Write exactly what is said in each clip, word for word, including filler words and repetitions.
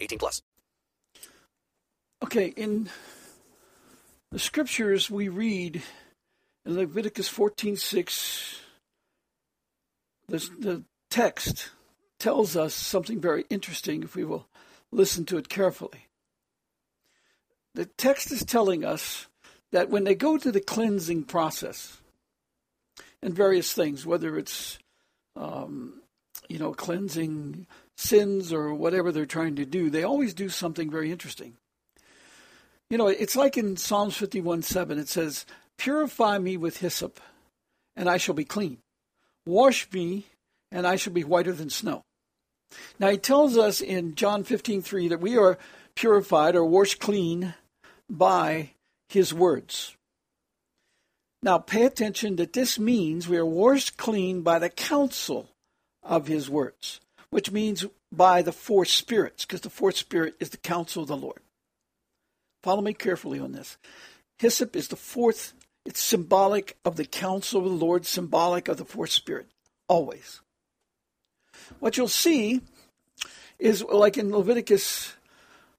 eighteen plus. Okay, in the scriptures we read in Leviticus fourteen six, the, the text tells us something very interesting if we will listen to it carefully. The text is telling us that when they go to the cleansing process and various things, whether it's, um, you know, cleansing sins or whatever they're trying to do, they always do something very interesting. You know, it's like in Psalms fifty-one seven, it says, "Purify me with hyssop, and I shall be clean. Wash me, and I shall be whiter than snow." Now, he tells us in John fifteen three that we are purified or washed clean by his words. Now, pay attention that this means we are washed clean by the counsel of his words, which means by the four spirits, because the fourth spirit is the counsel of the Lord. Follow me carefully on this. Hyssop is the fourth. It's symbolic of the counsel of the Lord, symbolic of the fourth spirit, always. What you'll see is like in Leviticus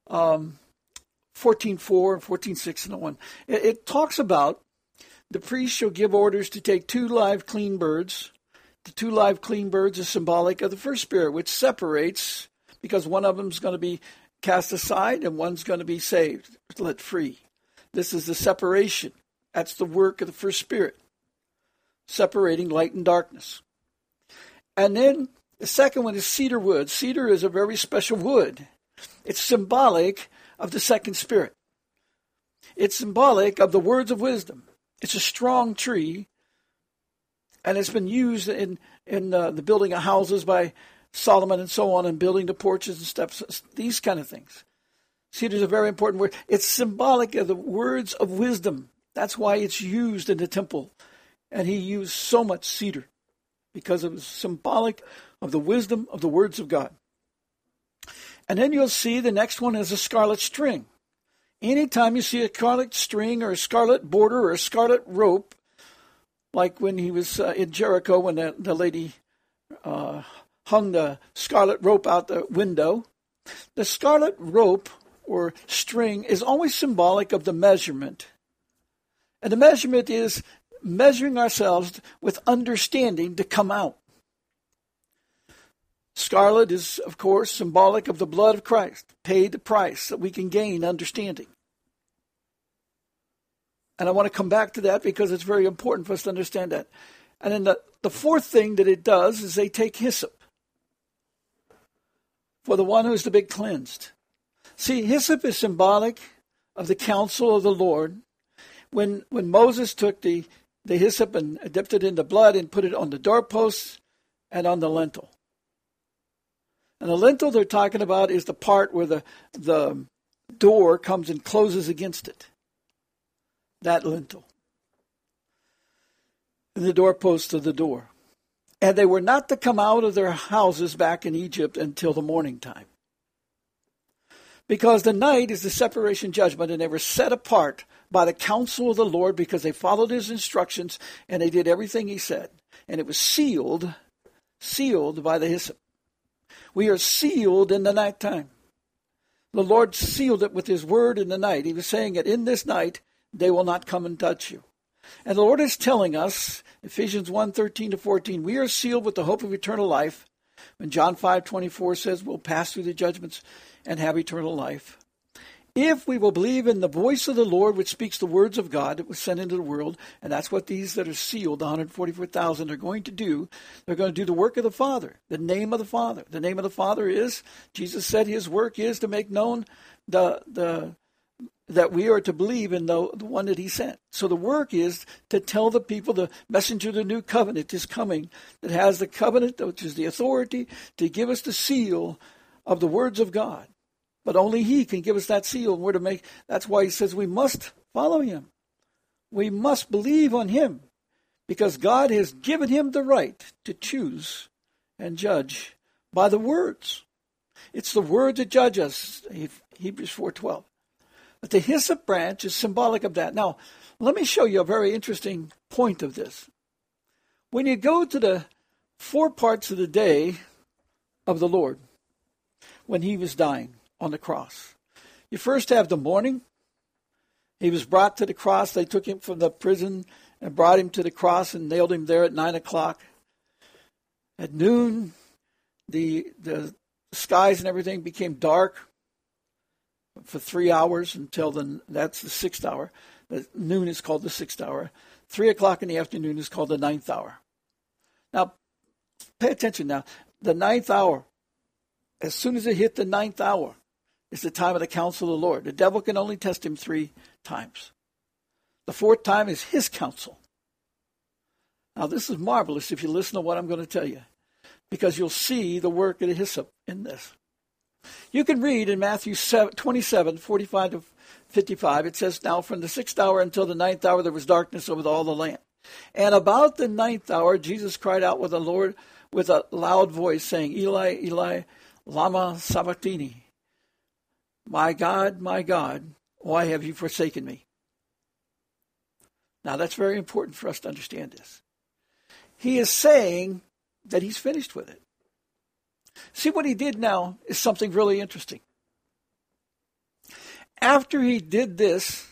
um fourteen four and fourteen six and one. It, it talks about the priest shall give orders to take two live clean birds. The two live clean birds is symbolic of the first spirit, which separates because one of them is going to be cast aside and one's going to be saved, let free. This is the separation. That's the work of the first spirit, separating light and darkness. And then the second one is cedar wood. Cedar is a very special wood. It's symbolic of the second spirit. It's symbolic of the words of wisdom. It's a strong tree, and it's been used in in uh, the building of houses by Solomon and so on, and building the porches and steps, these kind of things. Cedar is a very important word. It's symbolic of the words of wisdom. That's why it's used in the temple, and he used so much cedar because it was symbolic of the wisdom of the words of God. And then you'll see the next one is a scarlet string. Anytime you see a scarlet string or a scarlet border or a scarlet rope, like when he was uh, in Jericho when the, the lady uh, hung the scarlet rope out the window, the scarlet rope or string is always symbolic of the measurement. And the measurement is measuring ourselves with understanding to come out. Scarlet is, of course, symbolic of the blood of Christ, paid the price that we can gain understanding. And I want to come back to that because it's very important for us to understand that. And then the, the fourth thing that it does is they take hyssop for the one who is to be cleansed. See, hyssop is symbolic of the counsel of the Lord. When when Moses took the, the hyssop and dipped it in the blood and put it on the doorposts and on the lintel. And the lintel they're talking about is the part where the, the door comes and closes against it. That lintel. The doorpost of the door. And they were not to come out of their houses back in Egypt until the morning time. Because the night is the separation judgment, and they were set apart by the counsel of the Lord because they followed his instructions and they did everything he said. And it was sealed, sealed by the hyssop. We are sealed in the nighttime. The Lord sealed it with his word in the night. He was saying that in this night, they will not come and touch you. And the Lord is telling us, Ephesians one thirteen to fourteen, we are sealed with the hope of eternal life. When John five twenty-four says, we'll pass through the judgments and have eternal life. If we will believe in the voice of the Lord, which speaks the words of God that was sent into the world, and that's what these that are sealed, the one hundred forty-four thousand, are going to do. They're going to do the work of the Father, the name of the Father. The name of the Father is, Jesus said his work is to make known the the that we are to believe in the, the one that he sent. So the work is to tell the people the messenger of the new covenant is coming, that has the covenant, which is the authority, to give us the seal of the words of God. But only he can give us that seal. We're to make. That's why he says we must follow him. We must believe on him, because God has given him the right to choose and judge by the words. It's the word that judges us, Hebrews four twelve. But the hyssop branch is symbolic of that. Now, let me show you a very interesting point of this. When you go to the four parts of the day of the Lord, when he was dying on the cross, you first have the morning. He was brought to the cross. They took him from the prison and brought him to the cross and nailed him there at nine o'clock. At noon, the the skies and everything became dark for three hours until the, that's the sixth hour. The noon is called the sixth hour. Three o'clock in the afternoon is called the ninth hour. Now, pay attention now. The ninth hour, as soon as it hit the ninth hour, is the time of the counsel of the Lord. The devil can only test him three times. The fourth time is his counsel. Now, this is marvelous if you listen to what I'm going to tell you, because you'll see the work of the hyssop in this. You can read in Matthew twenty-seven, forty-five to fifty-five, it says, "Now from the sixth hour until the ninth hour there was darkness over all the land. And about the ninth hour Jesus cried out with a Lord with a loud voice, saying, Eli, Eli, lama sabachthani. My God, my God, why have you forsaken me?" Now that's very important for us to understand this. He is saying that he's finished with it. See, what he did now is something really interesting. After he did this,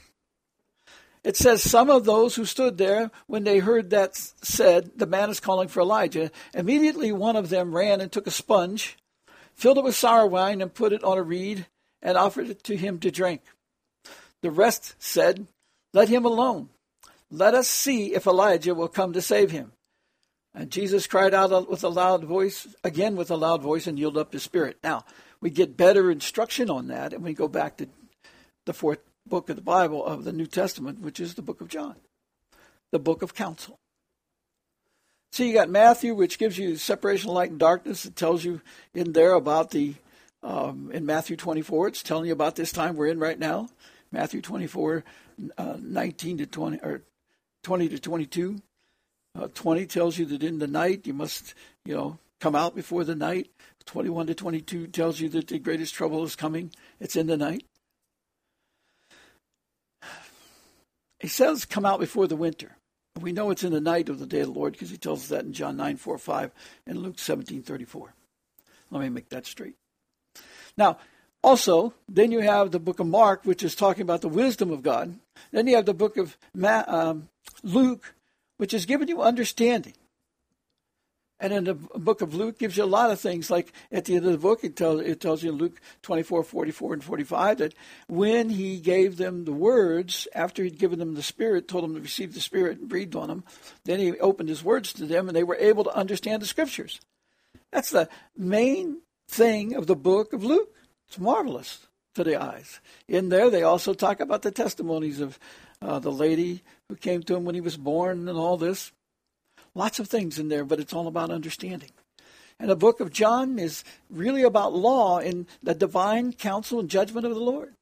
it says some of those who stood there, when they heard that, said, "The man is calling for Elijah." Immediately one of them ran and took a sponge, filled it with sour wine, and put it on a reed and offered it to him to drink. The rest said, "Let him alone. Let us see if Elijah will come to save him." And Jesus cried out with a loud voice, again with a loud voice, and yielded up his spirit. Now, we get better instruction on that, and we go back to the fourth book of the Bible of the New Testament, which is the book of John, the book of counsel. So you got Matthew, which gives you separation of light and darkness. It tells you in there about the, um, in Matthew twenty-four, it's telling you about this time we're in right now, Matthew twenty-four, uh, nineteen to twenty, or twenty to twenty-two. Uh, twenty tells you that in the night you must, you know, come out before the night. twenty-one to twenty-two tells you that the greatest trouble is coming. It's in the night. He says, come out before the winter. We know it's in the night of the day of the Lord because he tells us that in John nine, four, five and Luke seventeen, thirty-four. Let me make that straight. Now, also, then you have the book of Mark, which is talking about the wisdom of God. Then you have the book of Ma- um, Luke, which has given you understanding. And in the book of Luke, gives you a lot of things. Like at the end of the book, it tells, it tells you in Luke twenty-four, forty-four, and forty-five, that when he gave them the words, after he'd given them the Spirit, told them to receive the Spirit and breathed on them, then he opened his words to them, and they were able to understand the Scriptures. That's the main thing of the book of Luke. It's marvelous to the eyes. In there, they also talk about the testimonies of Uh, the lady who came to him when he was born and all this. Lots of things in there, but it's all about understanding. And the book of John is really about law and the divine counsel and judgment of the Lord.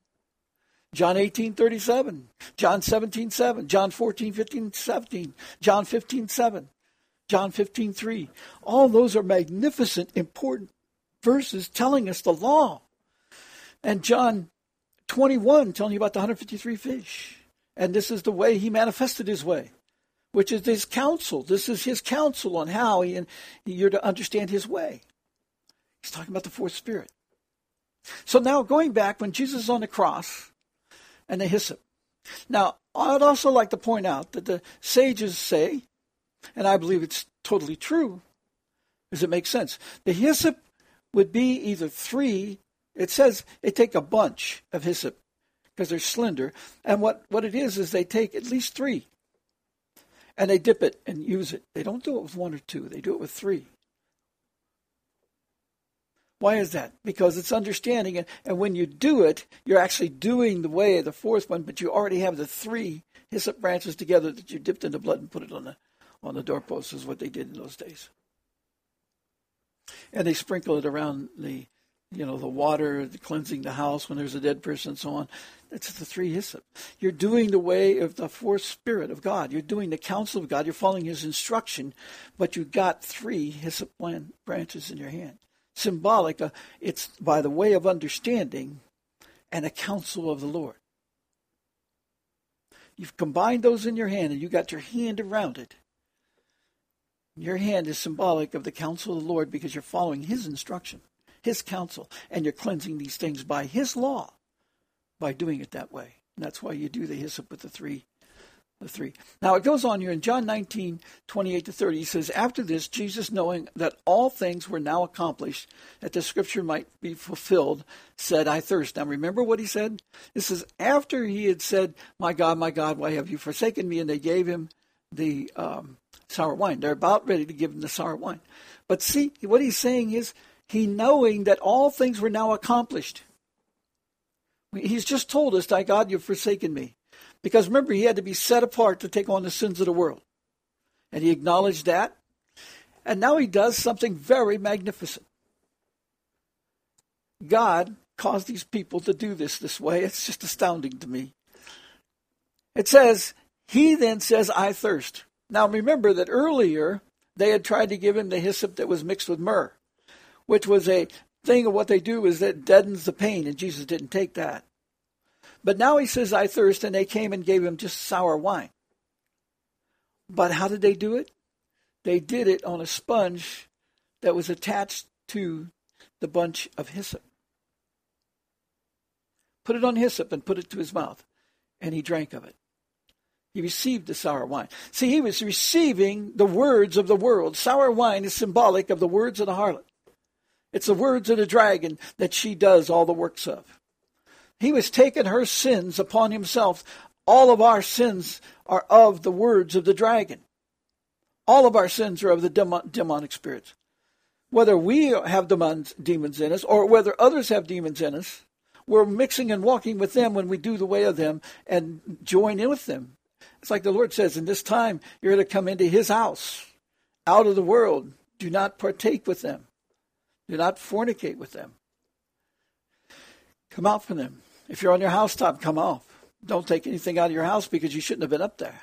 John eighteen, thirty-seven, John seventeen, seven, John fourteen, fifteen, seventeen, John fifteen, seven, John fifteen, three. All those are magnificent, important verses telling us the law. And John twenty-one telling you about the one hundred fifty-three fish. And this is the way he manifested his way, which is his counsel. This is his counsel on how he, and you're to understand his way. He's talking about the fourth spirit. So now going back, when Jesus is on the cross and the hyssop. Now, I'd also like to point out that the sages say, and I believe it's totally true, because it makes sense. The hyssop would be either three. It says they take a bunch of hyssop, because they're slender. And what, what it is, is they take at least three. And they dip it and use it. They don't do it with one or two. They do it with three. Why is that? Because it's understanding it. And when you do it, you're actually doing the way of the fourth one, but you already have the three hyssop branches together that you dipped in the blood and put it on the, on the doorpost, is what they did in those days. And they sprinkle it around the you know, the water, the cleansing the house when there's a dead person and so on. That's the three hyssop. You're doing the way of the fourth spirit of God. You're doing the counsel of God. You're following his instruction, but you've got three hyssop branches in your hand. Symbolic, uh, it's by the way of understanding and a counsel of the Lord. You've combined those in your hand and you got your hand around it. Your hand is symbolic of the counsel of the Lord because you're following his instruction, his counsel, and you're cleansing these things by his law by doing it that way. And that's why you do the hyssop with the three. The three. Now it goes on here in John nineteen, twenty-eight to thirty, he says, after this, Jesus, knowing that all things were now accomplished, that the scripture might be fulfilled, said, I thirst. Now remember what he said? This is after he had said, my God, my God, why have you forsaken me? And they gave him the um, sour wine. They're about ready to give him the sour wine. But see, what he's saying is, he knowing that all things were now accomplished. He's just told us, thy God, you've forsaken me. Because remember, he had to be set apart to take on the sins of the world. And he acknowledged that. And now he does something very magnificent. God caused these people to do this this way. It's just astounding to me. It says, he then says, I thirst. Now remember that earlier, they had tried to give him the hyssop that was mixed with myrrh, which was a thing of what they do is that deadens the pain, and Jesus didn't take that. But now he says, I thirst, and they came and gave him just sour wine. But how did they do it? They did it on a sponge that was attached to the bunch of hyssop. Put it on hyssop and put it to his mouth, and he drank of it. He received the sour wine. See, he was receiving the words of the world. Sour wine is symbolic of the words of the harlot. It's the words of the dragon that she does all the works of. He was taking her sins upon himself. All of our sins are of the words of the dragon. All of our sins are of the demon, demonic spirits. Whether we have demons, demons in us or whether others have demons in us, we're mixing and walking with them when we do the way of them and join in with them. It's like the Lord says, in this time, you're going to come into his house, out of the world. Do not partake with them. Do not fornicate with them. Come out from them. If you're on your housetop, come off. Don't take anything out of your house because you shouldn't have been up there.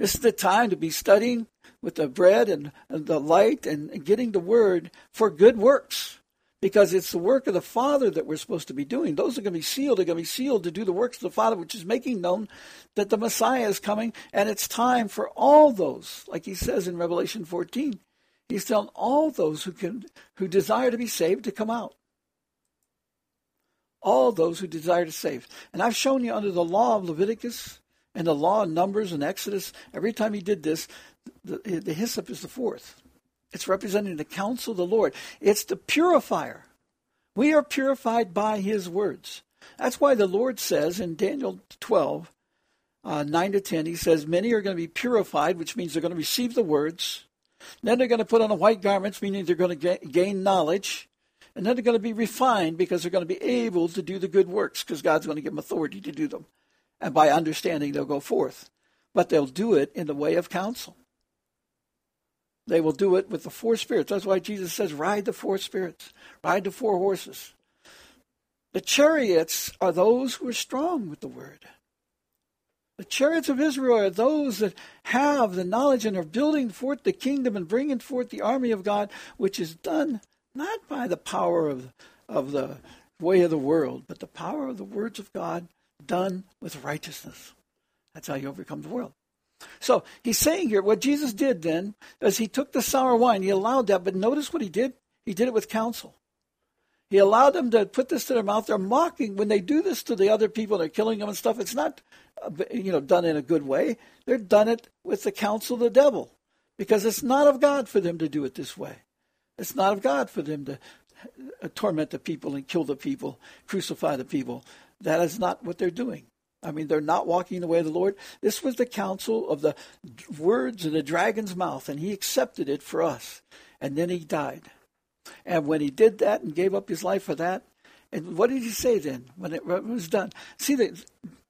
This is the time to be studying with the bread and, and the light and, and getting the word for good works because it's the work of the Father that we're supposed to be doing. Those are going to be sealed. They're going to be sealed to do the works of the Father, which is making known that the Messiah is coming. And it's time for all those, like he says in Revelation fourteen, he's telling all those who can, who desire to be saved to come out. All those who desire to save. And I've shown you under the law of Leviticus and the law of Numbers and Exodus, every time he did this, the, the hyssop is the fourth. It's representing the counsel of the Lord. It's the purifier. We are purified by his words. That's why the Lord says in Daniel twelve, uh, nine to ten, he says, many are going to be purified, which means they're going to receive the words. Then they're going to put on the white garments, meaning they're going to gain knowledge. And then they're going to be refined because they're going to be able to do the good works because God's going to give them authority to do them. And by understanding, they'll go forth. But they'll do it in the way of counsel. They will do it with the four spirits. That's why Jesus says, ride the four spirits. Ride the four horses. The chariots are those who are strong with the word. The chariots of Israel are those that have the knowledge and are building forth the kingdom and bringing forth the army of God, which is done not by the power of, of the way of the world, but the power of the words of God done with righteousness. That's how you overcome the world. So he's saying here, what Jesus did then is he took the sour wine, he allowed that, but notice what he did. He did it with counsel. He allowed them to put this to their mouth. They're mocking. When they do this to the other people, they're killing them and stuff. It's not, you know, done in a good way. They're done it with the counsel of the devil because it's not of God for them to do it this way. It's not of God for them to torment the people and kill the people, crucify the people. That is not what they're doing. I mean, they're not walking the way of the Lord. This was the counsel of the words of the dragon's mouth, and he accepted it for us. And then he died. And when he did that and gave up his life for that, and what did he say then when it was done? See, the,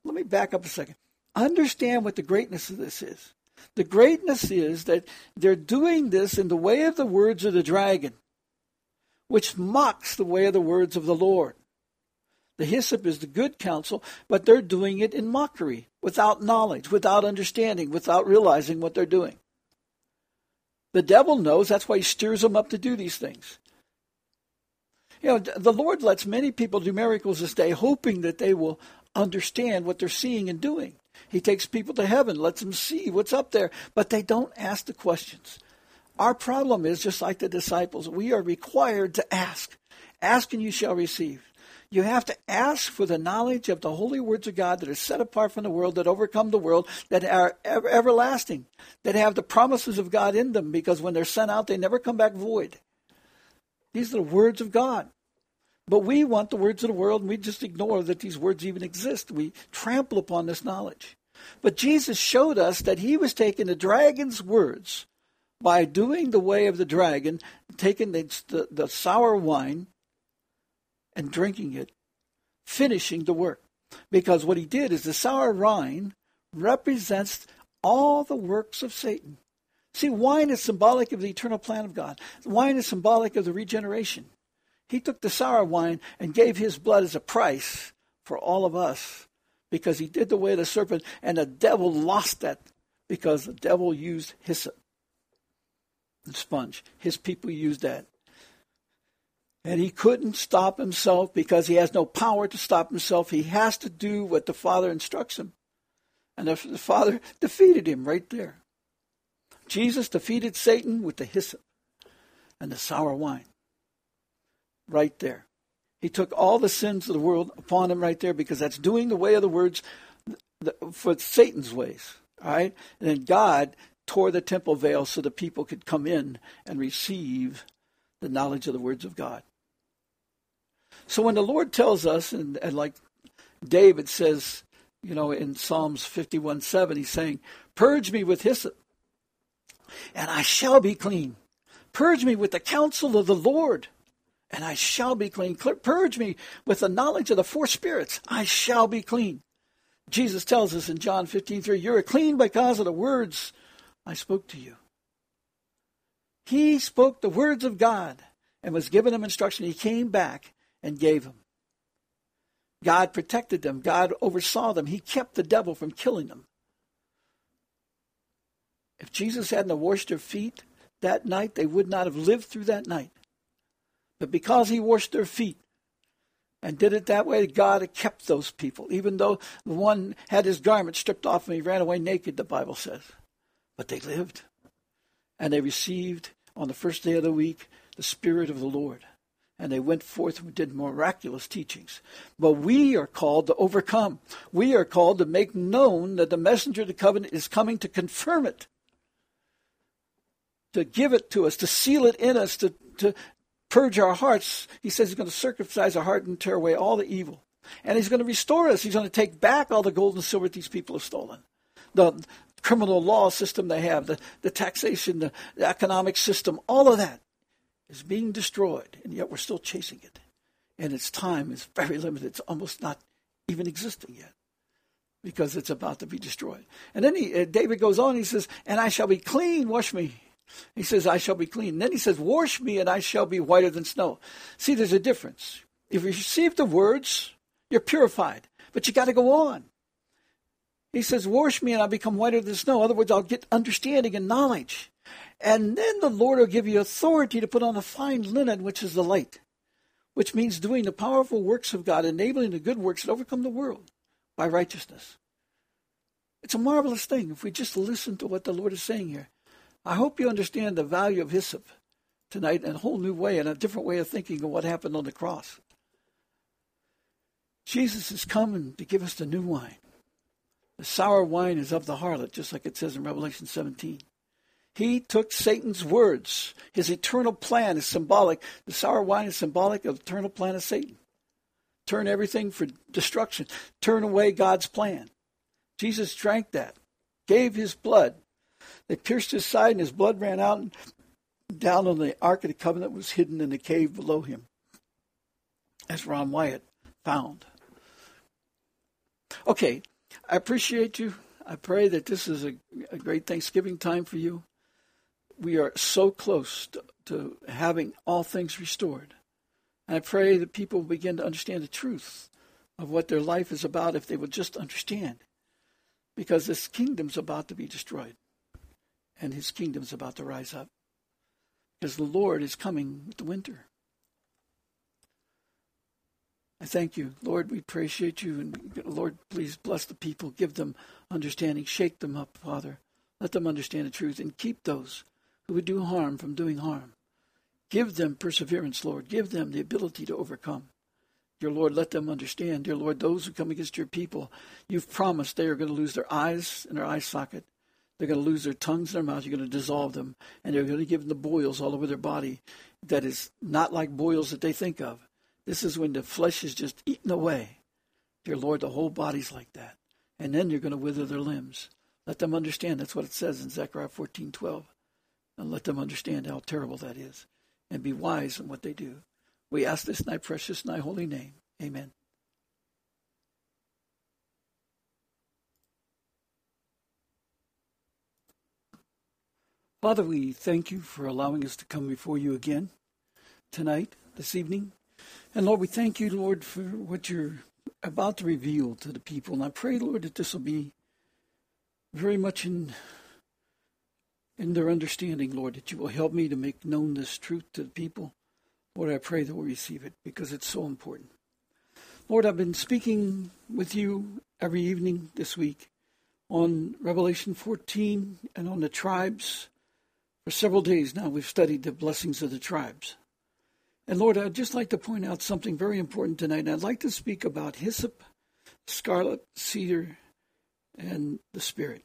let me back up a second. Understand what the greatness of this is. The greatness is that they're doing this in the way of the words of the dragon, which mocks the way of the words of the Lord. The hyssop is the good counsel, but they're doing it in mockery, without knowledge, without understanding, without realizing what they're doing. The devil knows. That's why he steers them up to do these things. You know, the Lord lets many people do miracles this day, hoping that they will understand what they're seeing and doing. He takes people to heaven, lets them see what's up there, but they don't ask the questions. Our problem is, just like the disciples, we are required to ask. Ask and you shall receive. You have to ask for the knowledge of the holy words of God that are set apart from the world, that overcome the world, that are ever, everlasting, that have the promises of God in them, because when they're sent out, they never come back void. These are the words of God. But we want the words of the world, and we just ignore that these words even exist. We trample upon this knowledge. But Jesus showed us that he was taking the dragon's words by doing the way of the dragon, taking the, the, the sour wine, and drinking it, finishing the work. Because what he did is, the sour wine represents all the works of Satan. See, wine is symbolic of the eternal plan of God. Wine is symbolic of the regeneration. He took the sour wine and gave his blood as a price for all of us, because he did the way of the serpent, and the devil lost that because the devil used hyssop and sponge. His people used that. And he couldn't stop himself, because he has no power to stop himself. He has to do what the Father instructs him. And the Father defeated him right there. Jesus defeated Satan with the hyssop and the sour wine right there. He took all the sins of the world upon him right there, because that's doing the way of the words for Satan's ways. All right? And then God tore the temple veil so the people could come in and receive the knowledge of the words of God. So when the Lord tells us, and, and like David says, you know, in Psalms fifty-one seven, he's saying, purge me with hyssop, and I shall be clean. Purge me with the counsel of the Lord, and I shall be clean. Purge me with the knowledge of the four spirits, I shall be clean. Jesus tells us in John fifteen three, you're clean because of the words I spoke to you. He spoke the words of God and was giving them instruction. He came back and gave them. God protected them. God oversaw them. He kept the devil from killing them. If Jesus hadn't washed their feet that night, they would not have lived through that night. But because he washed their feet and did it that way, God had kept those people, even though the one had his garment stripped off and he ran away naked, the Bible says. But they lived. And they received on the first day of the week the Spirit of the Lord. And they went forth and did miraculous teachings. But we are called to overcome. We are called to make known that the messenger of the covenant is coming to confirm it, to give it to us, to seal it in us, to, to purge our hearts. He says he's going to circumcise our heart and tear away all the evil. And he's going to restore us. He's going to take back all the gold and silver these people have stolen. The criminal law system they have, the, the taxation, the, the economic system, all of that is being destroyed, and yet we're still chasing it. And its time is very limited. It's almost not even existing yet, because it's about to be destroyed. And then he, uh, David goes on, he says, and I shall be clean, wash me. He says, I shall be clean. And then he says, wash me and I shall be whiter than snow. See, there's a difference. If you receive the words, you're purified, but you got to go on. He says, wash me and I'll become whiter than snow. In other words, I'll get understanding and knowledge. And then the Lord will give you authority to put on the fine linen, which is the light, which means doing the powerful works of God, enabling the good works that overcome the world by righteousness. It's a marvelous thing if we just listen to what the Lord is saying here. I hope you understand the value of hyssop tonight in a whole new way and a different way of thinking of what happened on the cross. Jesus is coming to give us the new wine. The sour wine is of the harlot, just like it says in Revelation seventeen. He took Satan's words. His eternal plan is symbolic. The sour wine is symbolic of the eternal plan of Satan. Turn everything for destruction. Turn away God's plan. Jesus drank that, gave his blood. They pierced his side and his blood ran out, and down on the Ark of the Covenant was hidden in the cave below him, as Ron Wyatt found. Okay. I appreciate you. I pray that this is a, a great Thanksgiving time for you. We are so close to, to having all things restored. And I pray that people begin to understand the truth of what their life is about if they would just understand. Because this kingdom's about to be destroyed. And his kingdom's about to rise up. Because the Lord is coming with the winter. I thank you, Lord, we appreciate you. And Lord, please bless the people. Give them understanding. Shake them up, Father. Let them understand the truth. And keep those who would do harm from doing harm. Give them perseverance, Lord. Give them the ability to overcome. Dear Lord, let them understand. Dear Lord, those who come against your people, you've promised they are going to lose their eyes and their eye socket. They're going to lose their tongues and their mouths. You're going to dissolve them. And they're going to give them the boils all over their body that is not like boils that they think of. This is when the flesh is just eaten away. Dear Lord, the whole body's like that. And then you're going to wither their limbs. Let them understand. That's what it says in Zechariah fourteen twelve. And let them understand how terrible that is. And be wise in what they do. We ask this in thy precious and thy holy name. Amen. Father, we thank you for allowing us to come before you again tonight, this evening. And Lord, we thank you, Lord, for what you're about to reveal to the people. And I pray, Lord, that this will be very much in, in their understanding, Lord, that you will help me to make known this truth to the people. Lord, I pray that we'll receive it because it's so important. Lord, I've been speaking with you every evening this week on Revelation fourteen and on the tribes. For several days now, we've studied the blessings of the tribes. And Lord, I'd just like to point out something very important tonight. And I'd like to speak about hyssop, scarlet, cedar, and the Spirit.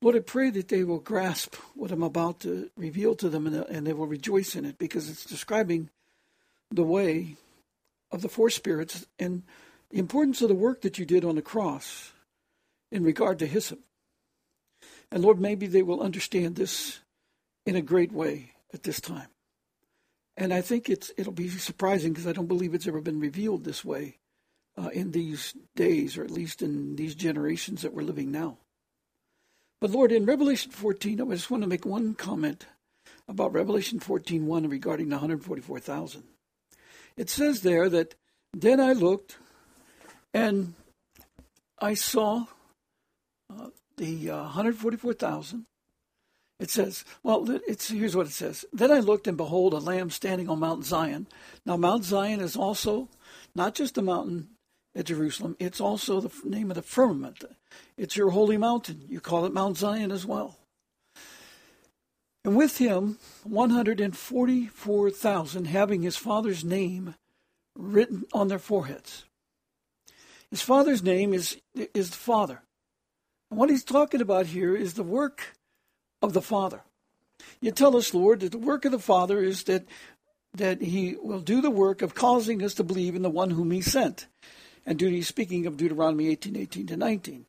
Lord, I pray that they will grasp what I'm about to reveal to them, and they will rejoice in it, because it's describing the way of the four spirits and the importance of the work that you did on the cross in regard to hyssop. And Lord, maybe they will understand this in a great way at this time. And I think it's it'll be surprising, because I don't believe it's ever been revealed this way uh, in these days, or at least in these generations that we're living now. But Lord, in Revelation fourteen, I just want to make one comment about Revelation fourteen one regarding the one hundred forty-four thousand. It says there that, then I looked, and I saw uh, the uh, one hundred forty-four thousand. It says, well, it's here's what it says. Then I looked, and behold, a lamb standing on Mount Zion. Now, Mount Zion is also not just a mountain at Jerusalem. It's also the name of the firmament. It's your holy mountain. You call it Mount Zion as well. And with him, one hundred forty-four thousand, having his father's name written on their foreheads. His father's name is, is the Father. And what he's talking about here is the work of the Father. You tell us, Lord, that the work of the Father is that, that he will do the work of causing us to believe in the one whom he sent. And he's speaking of Deuteronomy eighteen, eighteen to nineteen.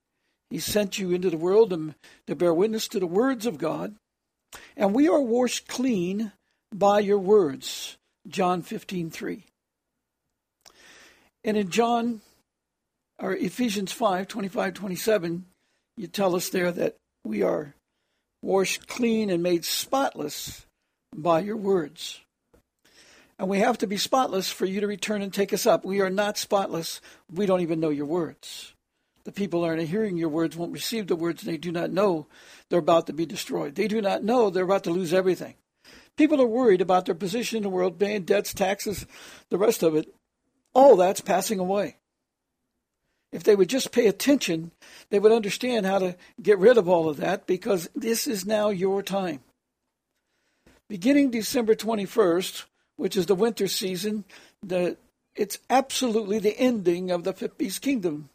He sent you into the world to, to bear witness to the words of God. And we are washed clean by your words. John fifteen three. And in John, or Ephesians five, twenty-five, twenty-seven, you tell us there that we are washed clean and made spotless by your words. And we have to be spotless for you to return and take us up. We are not spotless. We don't even know your words. The people aren't hearing your words, won't receive the words, and they do not know they're about to be destroyed. They do not know they're about to lose everything. People are worried about their position in the world, paying debts, taxes, the rest of it. All that's passing away. If they would just pay attention, they would understand how to get rid of all of that, because this is now your time. Beginning December twenty-first, which is the winter season, the, it's absolutely the ending of the fifth beast kingdom.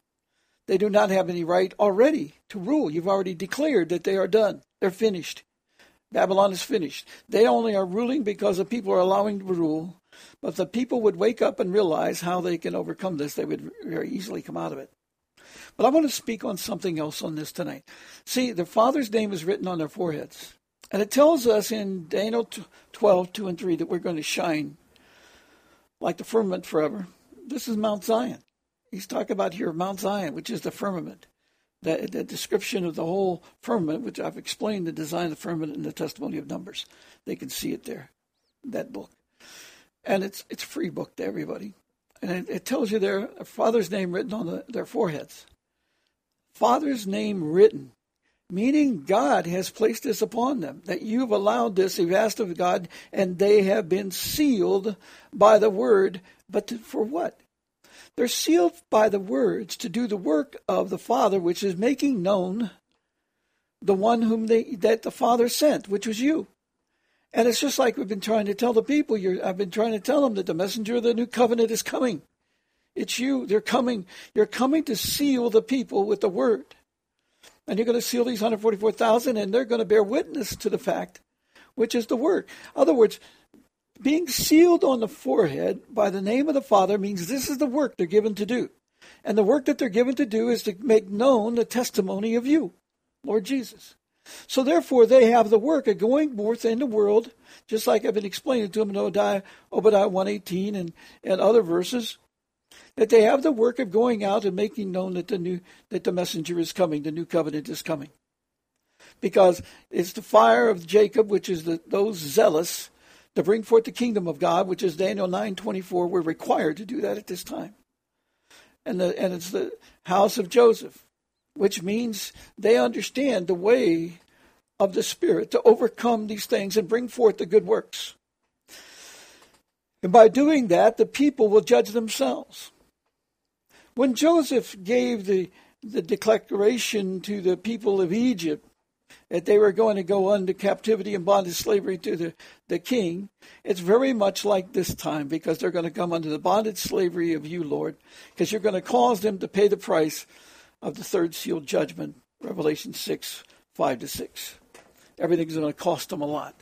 They do not have any right already to rule. You've already declared that they are done. They're finished. Babylon is finished. They only are ruling because the people are allowing to rule. But if the people would wake up and realize how they can overcome this, they would very easily come out of it. But I want to speak on something else on this tonight. See, the Father's name is written on their foreheads. And it tells us in Daniel twelve, two and three, that we're going to shine like the firmament forever. This is Mount Zion. He's talking about here Mount Zion, which is the firmament. The, the description of the whole firmament, which I've explained the design of the firmament in the Testimony of Numbers. They can see it there, that book. and it's it's a free book to everybody. And it, it tells you their, their father's name written on the, their foreheads. Father's name written, meaning God has placed this upon them, that you've allowed this, you've asked of God, and they have been sealed by the word. But to, for what? They're sealed by the words to do the work of the Father, which is making known the one whom they that the Father sent, which was you. And it's just like we've been trying to tell the people. You're, I've been trying to tell them that the messenger of the new covenant is coming. It's you. They're coming. You're coming to seal the people with the word. And you're going to seal these one hundred forty-four thousand, and they're going to bear witness to the fact, which is the word. In other words, being sealed on the forehead by the name of the Father means this is the work they're given to do. And the work that they're given to do is to make known the testimony of you, Lord Jesus. So therefore, they have the work of going forth in the world, just like I've been explaining to them in Obadiah, Obadiah one eighteen and, and other verses, that they have the work of going out and making known that the new that the messenger is coming, the new covenant is coming. Because it's the fire of Jacob, which is the, those zealous, to bring forth the kingdom of God, which is Daniel nine twenty-four. We're required to do that at this time. And the, and it's the house of Joseph, which means they understand the way of the Spirit to overcome these things and bring forth the good works. And by doing that, the people will judge themselves. When Joseph gave the, the declaration to the people of Egypt that they were going to go under captivity and bondage slavery to the, the king, it's very much like this time, because they're going to come under the bondage slavery of you, Lord, because you're going to cause them to pay the price of the third seal judgment, Revelation six, five to six. Everything's going to cost them a lot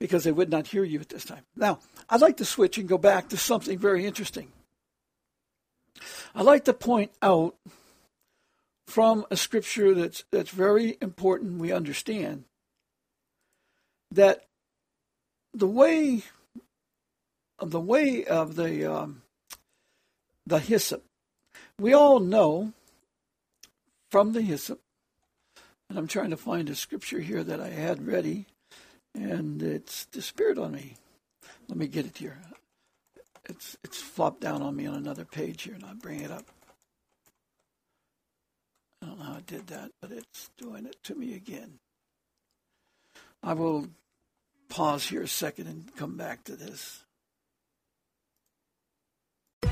because they would not hear you at this time. Now, I'd like to switch and go back to something very interesting. I'd like to point out from a scripture that's, that's very important we understand that the way of the, way of the, um, the hyssop. We all know from the hyssop, and I'm trying to find a scripture here that I had ready, and it's disappeared on me. Let me get it here. It's it's flopped down on me on another page here, and I'll bring it up. I don't know how it did that, but it's doing it to me again. I will pause here a second and come back to this.